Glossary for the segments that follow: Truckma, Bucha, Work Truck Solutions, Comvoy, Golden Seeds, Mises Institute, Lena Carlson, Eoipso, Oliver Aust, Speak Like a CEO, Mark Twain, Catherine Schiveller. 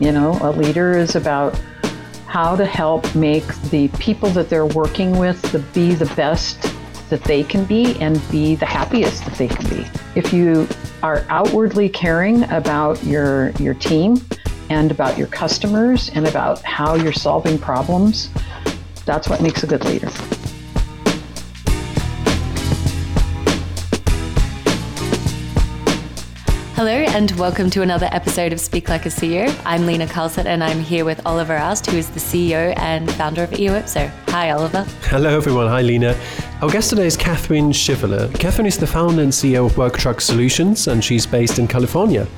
You know, a leader is about how to help make the people that they're working with to be the best that they can be and be the happiest that they can be. If you are outwardly caring about your team and about your customers and about how you're solving problems, that's what makes a good leader. Hello and welcome to another episode of Speak Like a CEO. I'm Lena Carlson and I'm here with Oliver Aust, who is the CEO and founder of Eoipso. Hi, Oliver. Hello, everyone. Hi, Lena. Our guest today is Catherine Schiveller. Catherine is the founder and CEO of Work Truck Solutions, and she's based in California.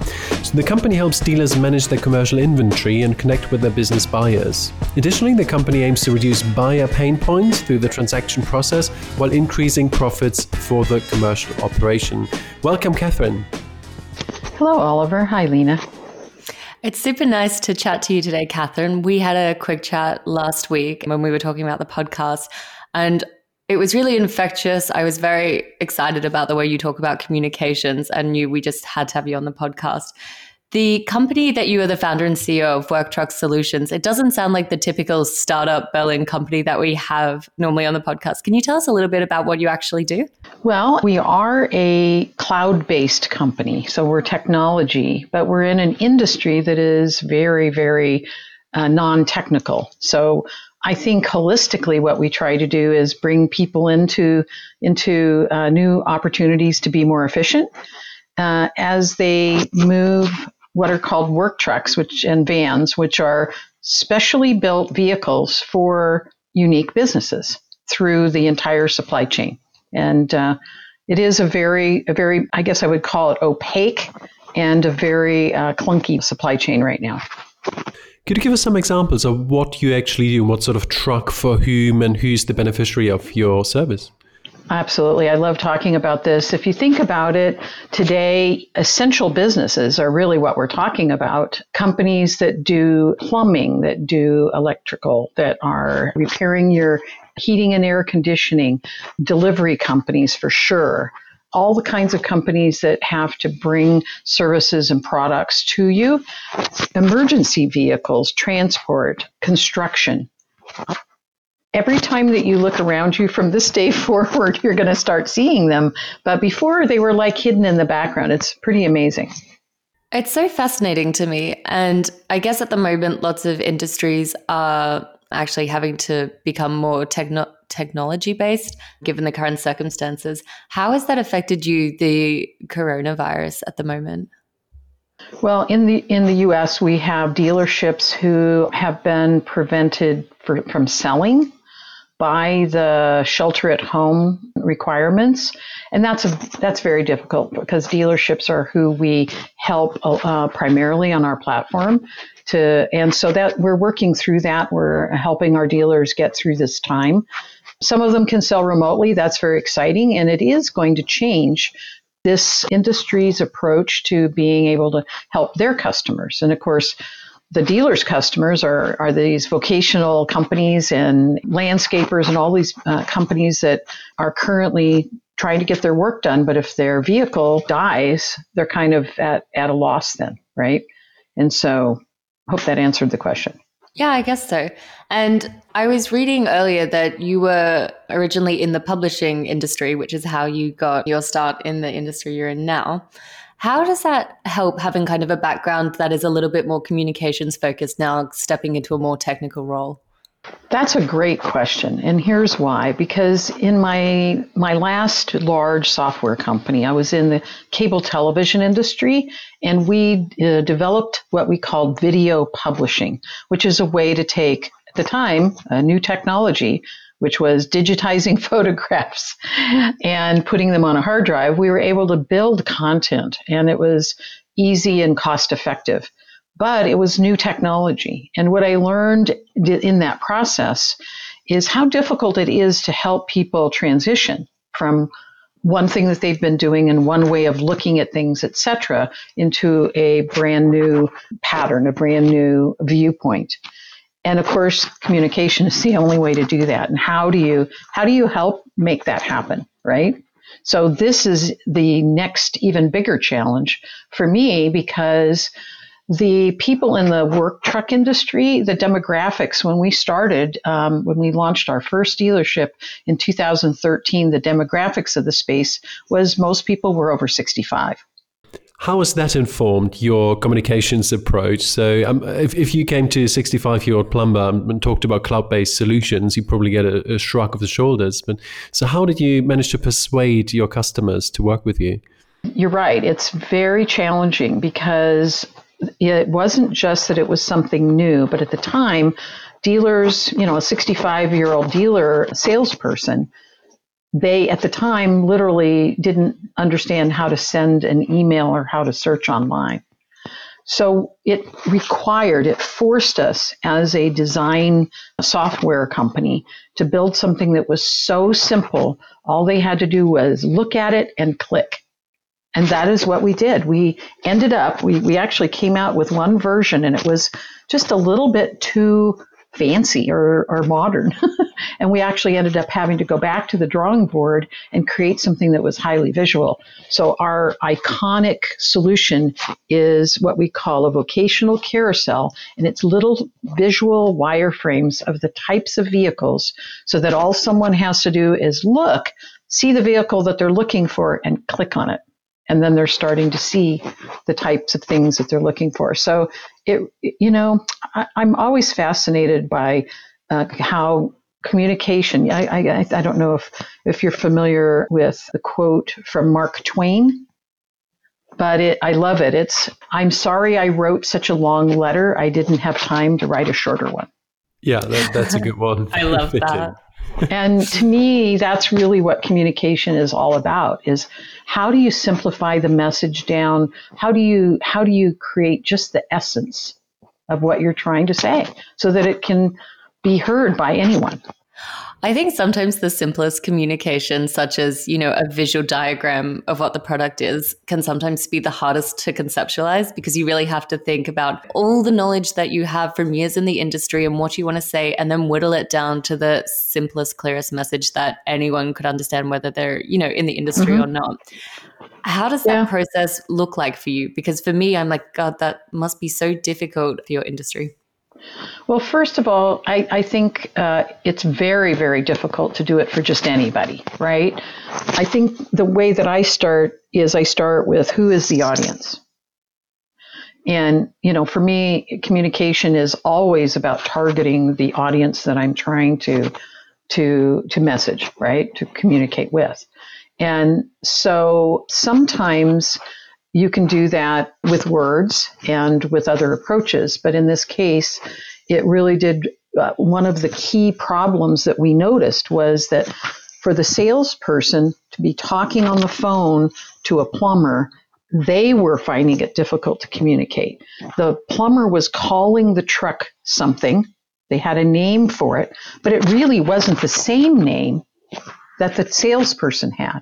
So the company helps dealers manage their commercial inventory and connect with their business buyers. Additionally, the company aims to reduce buyer pain points through the transaction process while increasing profits for the commercial operation. Welcome, Catherine. Hello, Oliver. Hi, Lena. It's super nice to chat to you today, Catherine. We had a quick chat last week when we were talking about the podcast, and it was really infectious. I was very excited about the way you talk about communications and knew we just had to have you on the podcast. The company that you are the founder and CEO of, Work Truck Solutions, it doesn't sound like the typical startup Berlin company that we have normally on the podcast. Can you tell us a little bit about what you actually do? Well, we are a cloud-based company, so we're technology, but we're in an industry that is very, very non-technical. So I think holistically what we try to do is bring people into new opportunities to be more efficient as they move what are called work trucks and vans, which are specially built vehicles for unique businesses through the entire supply chain. And it is a very, I guess I would call it opaque and a very clunky supply chain right now. Could you give us some examples of what you actually do, what sort of truck for whom and who's the beneficiary of your service? Absolutely. I love talking about this. If you think about it, today, essential businesses are really what we're talking about. Companies that do plumbing, that do electrical, that are repairing your heating and air conditioning, delivery companies for sure. All the kinds of companies that have to bring services and products to you. Emergency vehicles, transport, construction. Every time that you look around you from this day forward, you're going to start seeing them. But before, they were like hidden in the background. It's pretty amazing. It's so fascinating to me. And I guess at the moment, lots of industries are actually having to become more technology-based, given the current circumstances. How has that affected you, the coronavirus, at the moment? Well, in the U.S., we have dealerships who have been prevented from selling by the shelter-at-home requirements, and that's very difficult because dealerships are who we help primarily on our platform. And so that we're working through that. We're helping our dealers get through this time. Some of them can sell remotely. That's very exciting, and it is going to change this industry's approach to being able to help their customers. And of course, the dealers' customers are these vocational companies and landscapers and all these companies that are currently trying to get their work done. But if their vehicle dies, they're kind of at a loss then, right? And so I hope that answered the question. Yeah, I guess so. And I was reading earlier that you were originally in the publishing industry, which is how you got your start in the industry you're in now. How does that help, having kind of a background that is a little bit more communications focused now, stepping into a more technical role? That's a great question. And here's why. Because in my last large software company, I was in the cable television industry, and we developed what we called video publishing, which is a way to take, at the time, a new technology, which was digitizing photographs and putting them on a hard drive. We were able to build content, and it was easy and cost effective. But it was new technology. And what I learned in that process is how difficult it is to help people transition from one thing that they've been doing and one way of looking at things, et cetera, into a brand new pattern, a brand new viewpoint. And of course, communication is the only way to do that. And how do you help make that happen, right? So this is the next even bigger challenge for me, because The people in the work truck industry, the demographics, when we started, when we launched our first dealership in 2013, the demographics of the space was most people were over 65. How has that informed your communications approach? So if you came to a 65-year-old plumber and talked about cloud-based solutions, you'd probably get a shrug of the shoulders. But so how did you manage to persuade your customers to work with you? You're right. It's very challenging because it wasn't just that it was something new, but at the time, dealers, you know, a 65-year-old dealer salesperson, they, at the time, literally didn't understand how to send an email or how to search online. So it forced us as a design software company to build something that was so simple. All they had to do was look at it and click. And that is what we did. We actually came out with one version, and it was just a little bit too fancy or modern. And we actually ended up having to go back to the drawing board and create something that was highly visual. So our iconic solution is what we call a vocational carousel, and it's little visual wireframes of the types of vehicles so that all someone has to do is look, see the vehicle that they're looking for, and click on it. And then they're starting to see the types of things that they're looking for. So, I'm always fascinated by how communication. I don't know if you're familiar with the quote from Mark Twain, but I love it. It's, "I'm sorry I wrote such a long letter. I didn't have time to write a shorter one." Yeah, that's a good one. I love that. And to me, that's really what communication is all about, is how do you simplify the message down? How do you create just the essence of what you're trying to say so that it can be heard by anyone? I think sometimes the simplest communication, such as, a visual diagram of what the product is, can sometimes be the hardest to conceptualize, because you really have to think about all the knowledge that you have from years in the industry and what you want to say, and then whittle it down to the simplest, clearest message that anyone could understand, whether they're, in the industry or not. How does that process look like for you? Because for me, I'm like, God, that must be so difficult for your industry. Well, first of all, I think it's very, very difficult to do it for just anybody, right? I think the way that I start is I start with who is the audience. And, for me, communication is always about targeting the audience that I'm trying to message, right? To communicate with. And so sometimes you can do that with words and with other approaches. But in this case, it really did. One of the key problems that we noticed was that for the salesperson to be talking on the phone to a plumber, they were finding it difficult to communicate. The plumber was calling the truck something. They had a name for it, but it really wasn't the same name that the salesperson had.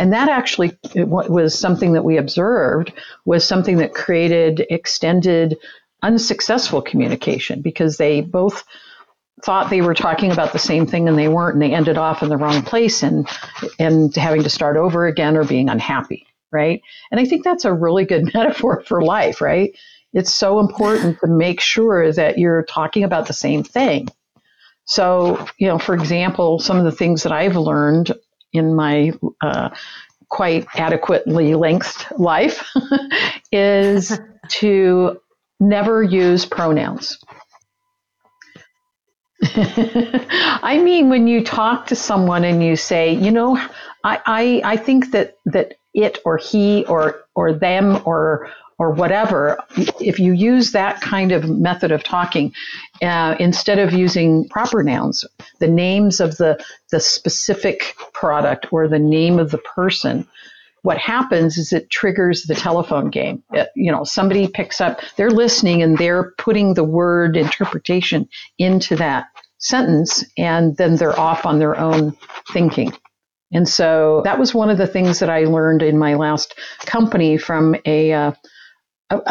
And that actually was something that we observed was something that created extended unsuccessful communication, because they both thought they were talking about the same thing and they weren't, and they ended off in the wrong place and having to start over again or being unhappy, right? And I think that's a really good metaphor for life, right? It's so important to make sure that you're talking about the same thing. So, for example, some of the things that I've learned in my quite adequately lengthed life is to never use pronouns. I mean, when you talk to someone and you say, I think that it or he or them or whatever, if you use that kind of method of talking, instead of using proper nouns, the names of the specific product or the name of the person, what happens is it triggers the telephone game. Somebody picks up, they're listening, and they're putting the word interpretation into that sentence, and then they're off on their own thinking. And so that was one of the things that I learned in my last company from a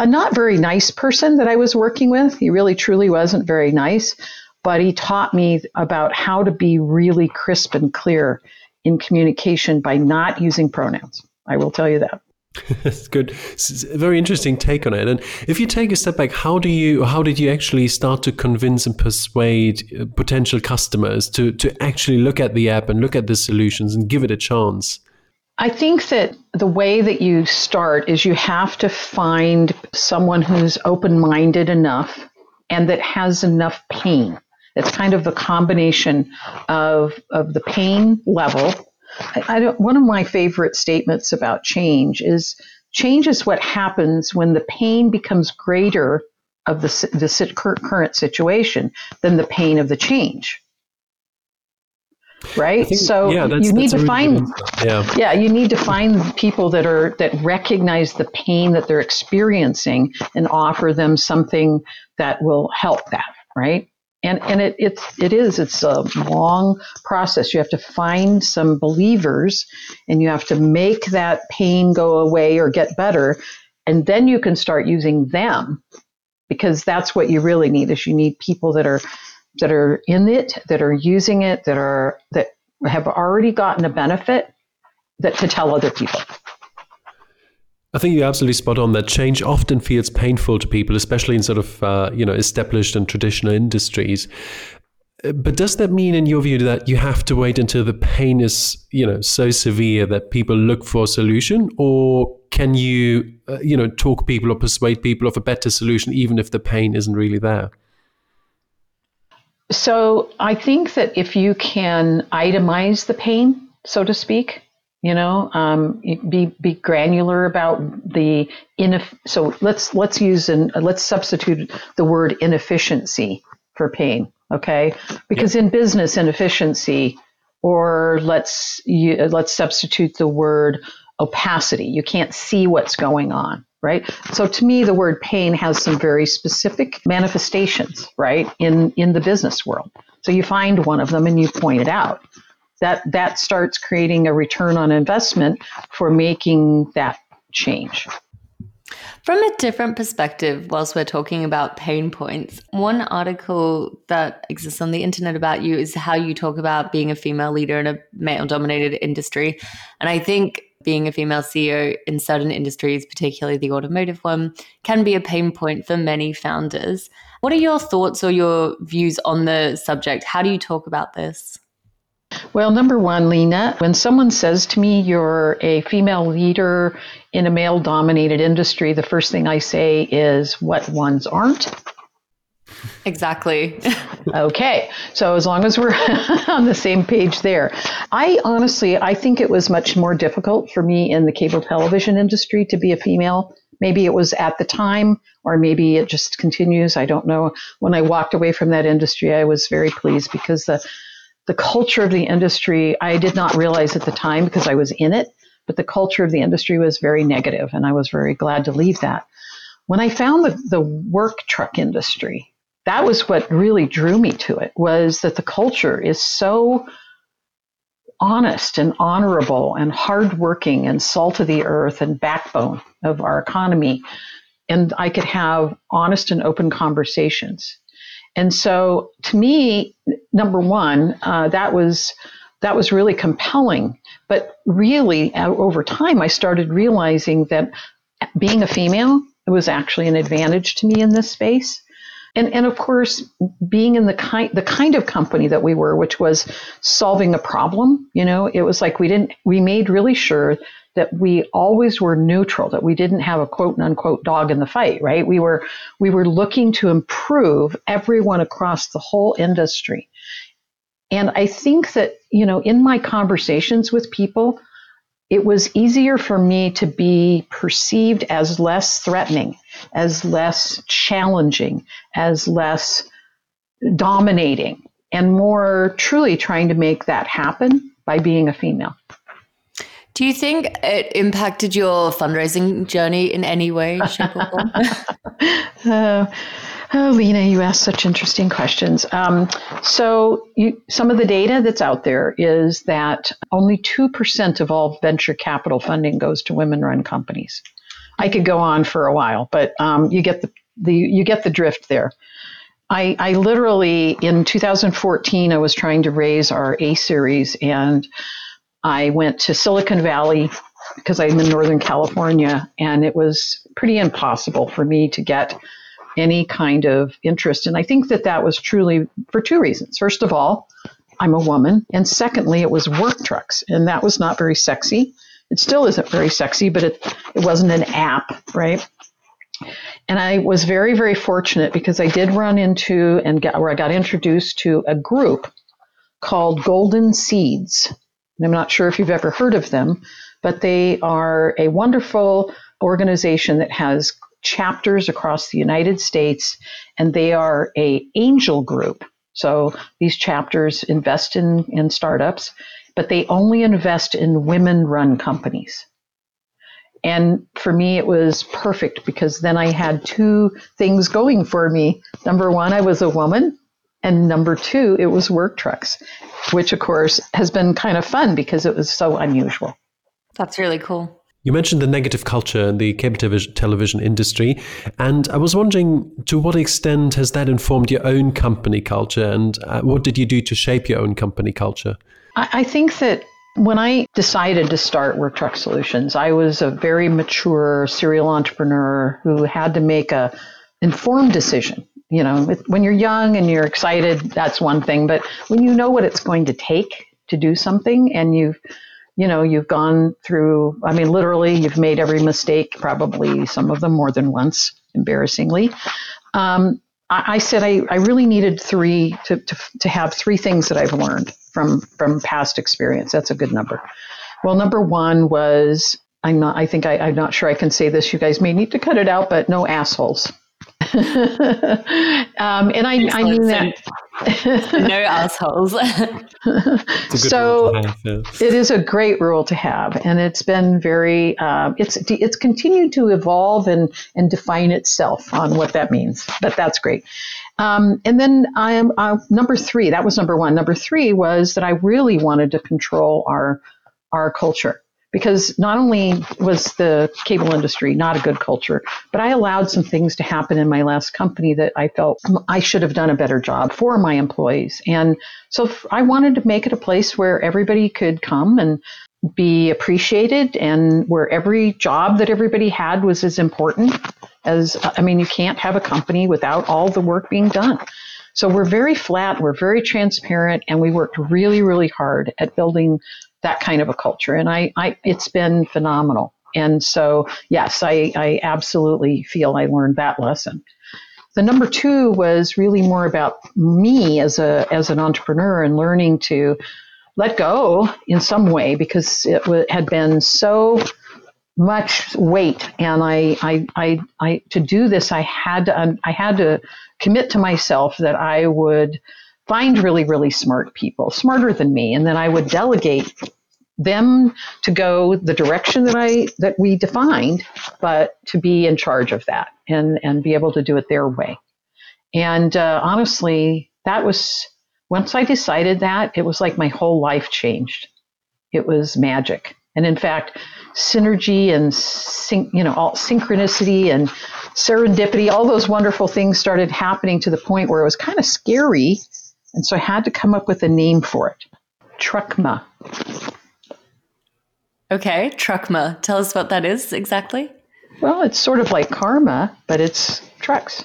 not very nice person that I was working with. He really truly wasn't very nice, but he taught me about how to be really crisp and clear in communication by not using pronouns. I will tell you that. That's good. It's a very interesting take on it. And if you take a step back, how did you actually start to convince and persuade potential customers to actually look at the app and look at the solutions and give it a chance? I think that the way that you start is you have to find someone who's open-minded enough and that has enough pain. It's kind of the combination of the pain level. One of my favorite statements about change is what happens when the pain becomes greater of the current situation than the pain of the change. Right? So you need to find people that recognize the pain that they're experiencing and offer them something that will help that, right? And it's a long process. You have to find some believers and you have to make that pain go away or get better. And then you can start using them, because that's what you really need is you need people that are in it, that are using it, that have already gotten a benefit to tell other people. I think you're absolutely spot on that change often feels painful to people, especially in sort of, established and traditional industries. But does that mean, in your view, that you have to wait until the pain is, so severe that people look for a solution? Or can you, talk people or persuade people of a better solution, even if the pain isn't really there? So I think that if you can itemize the pain, so to speak, be granular about let's substitute the word inefficiency for pain. Okay. Because in business inefficiency, or let's substitute the word opacity. You can't see what's going on. Right. So to me, the word pain has some very specific manifestations, right, in the business world. So you find one of them and you point it out. That starts creating a return on investment for making that change. From a different perspective, whilst we're talking about pain points, one article that exists on the internet about you is how you talk about being a female leader in a male-dominated industry. And I think being a female CEO in certain industries, particularly the automotive one, can be a pain point for many founders. What are your thoughts or your views on the subject? How do you talk about this? Well, number one, Lena, when someone says to me, you're a female leader in a male-dominated industry, the first thing I say is, what ones aren't? Exactly. Okay. So as long as we're on the same page there. I think it was much more difficult for me in the cable television industry to be a female. Maybe it was at the time, or maybe it just continues. I don't know. When I walked away from that industry, I was very pleased because the culture of the industry, I did not realize at the time because I was in it, but the culture of the industry was very negative, and I was very glad to leave that. When I found the work truck industry, that was what really drew me to it, was that the culture is so honest and honorable and hardworking and salt of the earth and backbone of our economy. And I could have honest and open conversations. And so to me, number one, that was really compelling. But really, over time, I started realizing that being a female, it was actually an advantage to me in this space. And of course, being in the kind of company that we were, which was solving a problem, it was like we made really sure that we always were neutral, that we didn't have a quote unquote dog in the fight, right? We were looking to improve everyone across the whole industry. And I think that, in my conversations with people, it was easier for me to be perceived as less threatening, as less challenging, as less dominating, and more truly trying to make that happen by being a female. Do you think it impacted your fundraising journey in any way, shape, or form? Oh, Lena, you asked such interesting questions. So some of the data that's out there is that only 2% of all venture capital funding goes to women-run companies. I could go on for a while, but you get the drift there. I literally, in 2014, I was trying to raise our A series, and I went to Silicon Valley because I'm in Northern California, and it was pretty impossible for me to get any kind of interest. And I think that that was truly for two reasons. First of all, I'm a woman. And secondly, it was work trucks. And that was not very sexy. It still isn't very sexy, but it wasn't an app, right? And I was very, very fortunate because I did run into where I got introduced to a group called Golden Seeds. And I'm not sure if you've ever heard of them, but they are a wonderful organization that has chapters across the United States, and they are an angel group. So these chapters invest in startups, but they only invest in women-run companies. And for me, it was perfect because then I had two things going for me. Number one, I was a woman. And number two, it was work trucks, which, of course, has been kind of fun because it was so unusual. That's really cool. You mentioned the negative culture in the cable television industry, and I was wondering, to what extent has that informed your own company culture, and what did you do to shape your own company culture? I think that when I decided to start Work Truck Solutions, I was a very mature serial entrepreneur who had to make an informed decision. You know, when you're young and you're excited, that's one thing, but when you know what it's going to take to do something, and you've gone through, I mean, literally, you've made every mistake, probably some of them more than once, embarrassingly. I said I really needed to have three things that I've learned from past experience. That's a good number. Well, number one was, I'm not sure I can say this. You guys may need to cut it out, but no assholes. And I mean that. No assholes. So it is a great rule to have, and it's been very. It's continued to evolve and define itself on what that means, but that's great. And then I am number three. That was number one. Number three was that I really wanted to control our culture. Because not only was the cable industry not a good culture, but I allowed some things to happen in my last company that I felt I should have done a better job for my employees. And so I wanted to make it a place where everybody could come and be appreciated, and where every job that everybody had was as important as, I mean, you can't have a company without all the work being done. So we're very flat, we're very transparent, and we worked really, really hard at building that kind of a culture. And it's been phenomenal. And so, yes, I absolutely feel I learned that lesson. The number two was really more about me as an entrepreneur, and learning to let go in some way, because it had been so much weight. And I to do this, I had to commit to myself that I would find really, really smart people, smarter than me, and then I would delegate them to go the direction that we defined, but to be in charge of that and be able to do it their way. And honestly, that was, once I decided that, it was like my whole life changed. It was magic. And in fact, synergy and all synchronicity and serendipity, all those wonderful things started happening to the point where it was kind of scary. And so I had to come up with a name for it. Truckma. Okay, Truckma. Tell us what that is exactly. Well, it's sort of like karma, but it's trucks.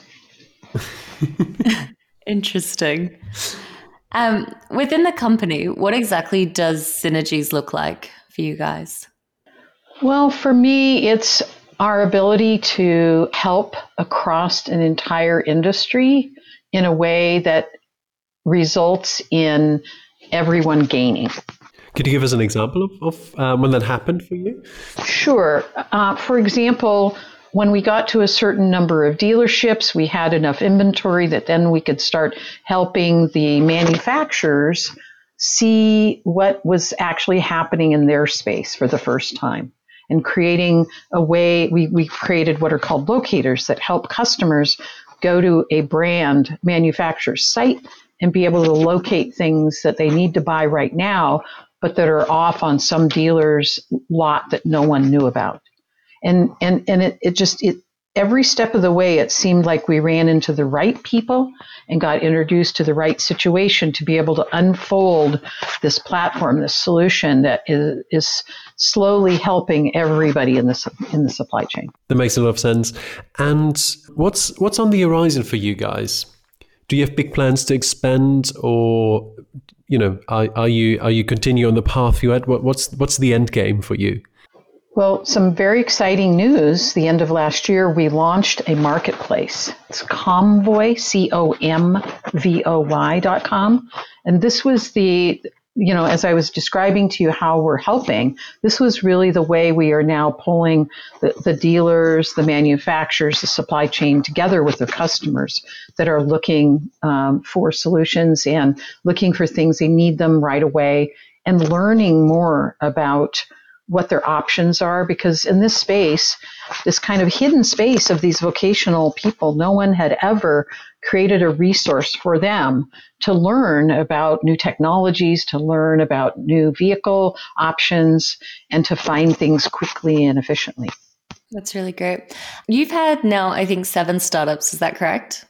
Interesting. Within the company, what exactly does synergies look like for you guys? Well, for me, it's our ability to help across an entire industry in a way that results in everyone gaining. Could you give us an example of when that happened for you? Sure. For example, when we got to a certain number of dealerships, we had enough inventory that then we could start helping the manufacturers see what was actually happening in their space for the first time. And creating a way, we created what are called locators that help customers go to a brand manufacturer's site and be able to locate things that they need to buy right now, but that are off on some dealer's lot that no one knew about. And it every step of the way, it seemed like we ran into the right people and got introduced to the right situation to be able to unfold this platform, this solution that is slowly helping everybody in the supply chain. That makes a lot of sense. And what's on the horizon for you guys? Do you have big plans to expand, or are you continuing on the path you're at? What's the end game for you? Well, some very exciting news. The end of last year, we launched a marketplace. It's Comvoy, Comvoy.com. And this was the, as I was describing to you how we're helping, this was really the way we are now pulling the dealers, the manufacturers, the supply chain together with the customers that are looking for solutions and looking for things. They need them right away and learning more about what their options are, because in this space, this kind of hidden space of these vocational people, no one had ever created a resource for them to learn about new technologies, to learn about new vehicle options, and to find things quickly and efficiently. That's really great. You've had now, I think, 7 startups, is that correct?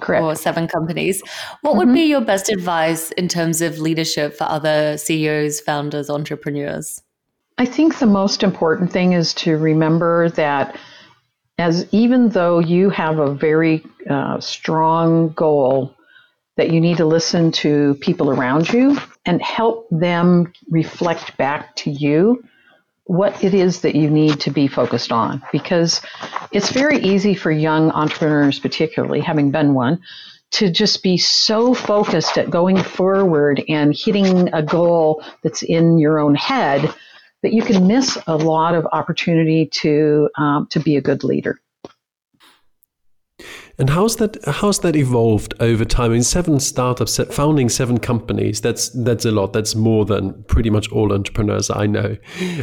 Correct. Or 7 companies. What would be your best advice in terms of leadership for other CEOs, founders, entrepreneurs? I think the most important thing is to remember that even though you have a very strong goal, that you need to listen to people around you and help them reflect back to you what it is that you need to be focused on. Because it's very easy for young entrepreneurs, particularly having been one, to just be so focused at going forward and hitting a goal that's in your own head that you can miss a lot of opportunity to be a good leader. And how's that evolved over time? In 7 startups, founding 7 companies, that's a lot. That's more than pretty much all entrepreneurs I know.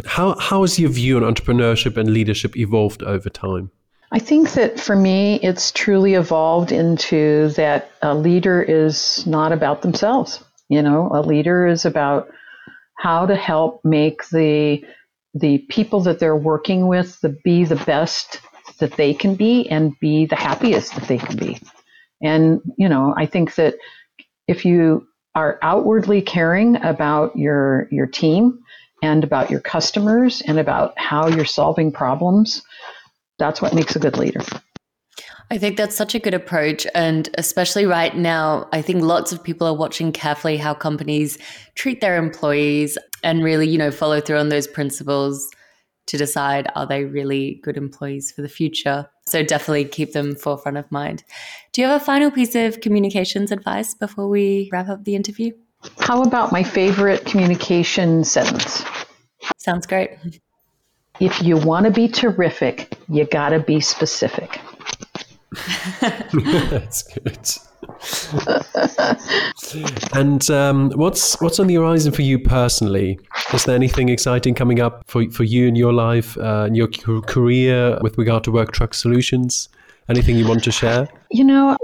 How has your view on entrepreneurship and leadership evolved over time? I think that for me, it's truly evolved into that a leader is not about themselves. A leader is about how to help make the people that they're working with be the best that they can be and be the happiest that they can be. And, I think that if you are outwardly caring about your team and about your customers and about how you're solving problems, that's what makes a good leader. I think that's such a good approach. And especially right now, I think lots of people are watching carefully how companies treat their employees and really, follow through on those principles to decide, are they really good employees for the future? So definitely keep them forefront of mind. Do you have a final piece of communications advice before we wrap up the interview? How about my favorite communication sentence? Sounds great. If you want to be terrific, you got to be specific. That's good. And what's on the horizon for you personally? Is there anything exciting coming up for you in your life, in your career with regard to Work Truck Solutions? Anything you want to share?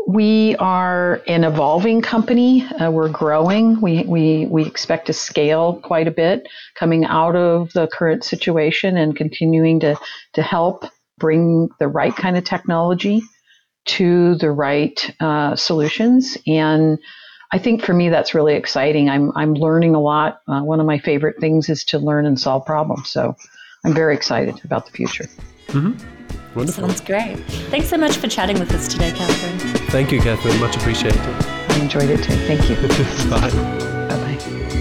We are an evolving company. We're growing. We expect to scale quite a bit coming out of the current situation and continuing to help bring the right kind of technology to the right solutions. And I think for me, that's really exciting. I'm learning a lot. One of my favorite things is to learn and solve problems. So I'm very excited about the future. Mm-hmm. Wonderful. Sounds great. Thanks so much for chatting with us today, Catherine. Thank you, Catherine. Much appreciated. I enjoyed it too. Thank you. Bye. Bye-bye.